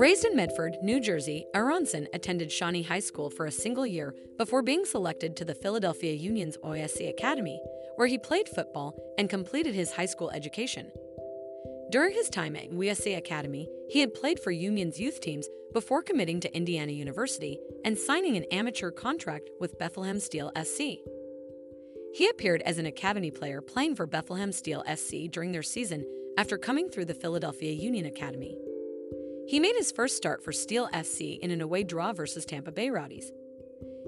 Raised in Medford, New Jersey, Aaronson attended Shawnee High School for a single year before being selected to the Philadelphia Union's OSC Academy, where he played football and completed his high school education. During his time at OSC Academy, he had played for Union's youth teams before committing to Indiana University and signing an amateur contract with Bethlehem Steel SC. He appeared as an academy player playing for Bethlehem Steel SC during their season after coming through the Philadelphia Union Academy. He made his first start for Steel FC in an away draw versus Tampa Bay Rowdies.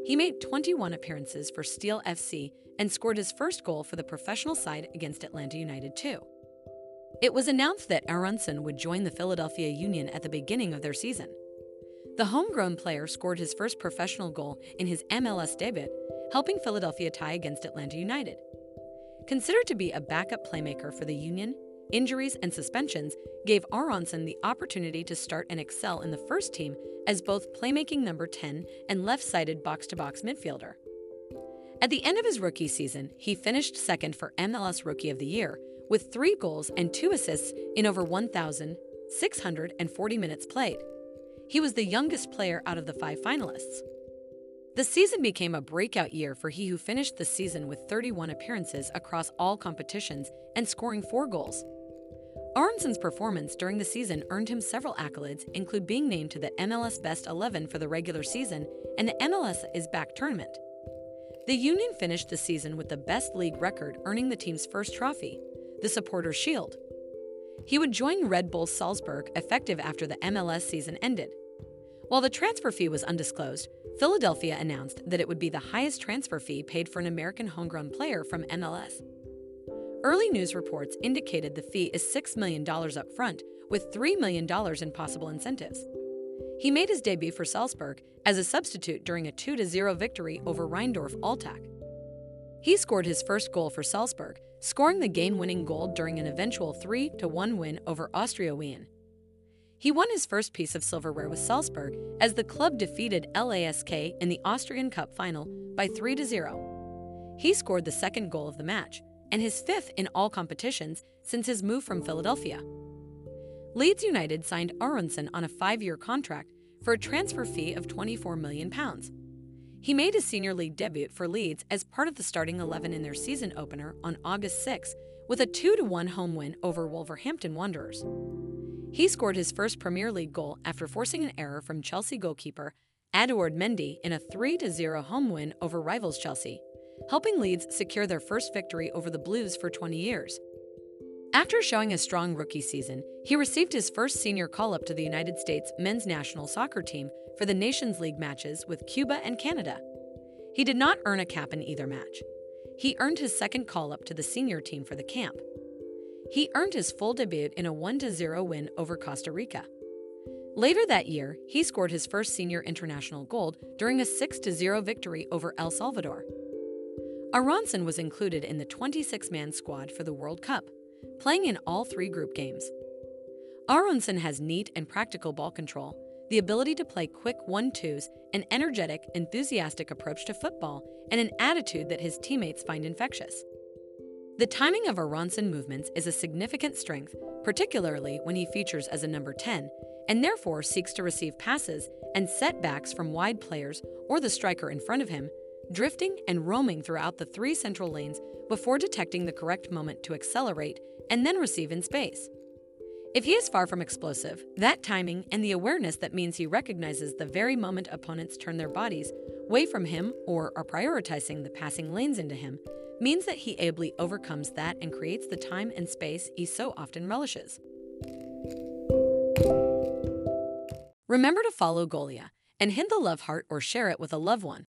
He made 21 appearances for Steel FC and scored his first goal for the professional side against Atlanta United too. It was announced that Aaronson would join the Philadelphia Union at the beginning of their season. The homegrown player scored his first professional goal in his MLS debut, helping Philadelphia tie against Atlanta United. Considered to be a backup playmaker for the Union, injuries and suspensions gave Aaronson the opportunity to start and excel in the first team as both playmaking number 10 and left-sided box-to-box midfielder. At the end of his rookie season, he finished second for MLS Rookie of the Year with 3 goals and 2 assists in over 1,640 minutes played. He was the youngest player out of the 5 finalists. The season became a breakout year for he who finished the season with 31 appearances across all competitions and scoring 4 goals. Aaronson's performance during the season earned him several accolades, including being named to the MLS Best 11 for the regular season and the MLS Is Back tournament. The Union finished the season with the best league record, earning the team's first trophy, the Supporters' Shield. He would join Red Bull Salzburg effective after the MLS season ended. While the transfer fee was undisclosed, Philadelphia announced that it would be the highest transfer fee paid for an American homegrown player from MLS. Early news reports indicated the fee is $6 million up front, with $3 million in possible incentives. He made his debut for Salzburg as a substitute during a 2-0 victory over Rheindorf Altach. He scored his first goal for Salzburg, scoring the game-winning goal during an eventual 3-1 win over Austria Wien. He won his first piece of silverware with Salzburg as the club defeated LASK in the Austrian Cup final by 3-0. He scored the second goal of the match, and his 5th in all competitions since his move from Philadelphia. Leeds United signed Aaronson on a 5-year contract for a transfer fee of £24 million. He made his senior league debut for Leeds as part of the starting 11 in their season opener on August 6 with a 2-1 home win over Wolverhampton Wanderers. He scored his first Premier League goal after forcing an error from Chelsea goalkeeper Edward Mendy in a 3-0 home win over rivals Chelsea, helping Leeds secure their first victory over the Blues for 20 years. After showing a strong rookie season, he received his first senior call-up to the United States men's national soccer team for the Nations League matches with Cuba and Canada. He did not earn a cap in either match. He earned his second call-up to the senior team for the camp. He earned his full debut in a 1-0 win over Costa Rica. Later that year, he scored his first senior international goal during a 6-0 victory over El Salvador. Aaronson was included in the 26-man squad for the World Cup, playing in all 3 group games. Aaronson has neat and practical ball control, the ability to play quick 1-2s, an energetic, enthusiastic approach to football, and an attitude that his teammates find infectious. The timing of Aaronson's movements is a significant strength, particularly when he features as a number 10, and therefore seeks to receive passes and setbacks from wide players or the striker in front of him, drifting and roaming throughout the 3 central lanes before detecting the correct moment to accelerate and then receive in space. If he is far from explosive, that timing and the awareness that means he recognizes the very moment opponents turn their bodies away from him or are prioritizing the passing lanes into him means that he ably overcomes that and creates the time and space he so often relishes. Remember to follow Golia and hit the love heart or share it with a loved one.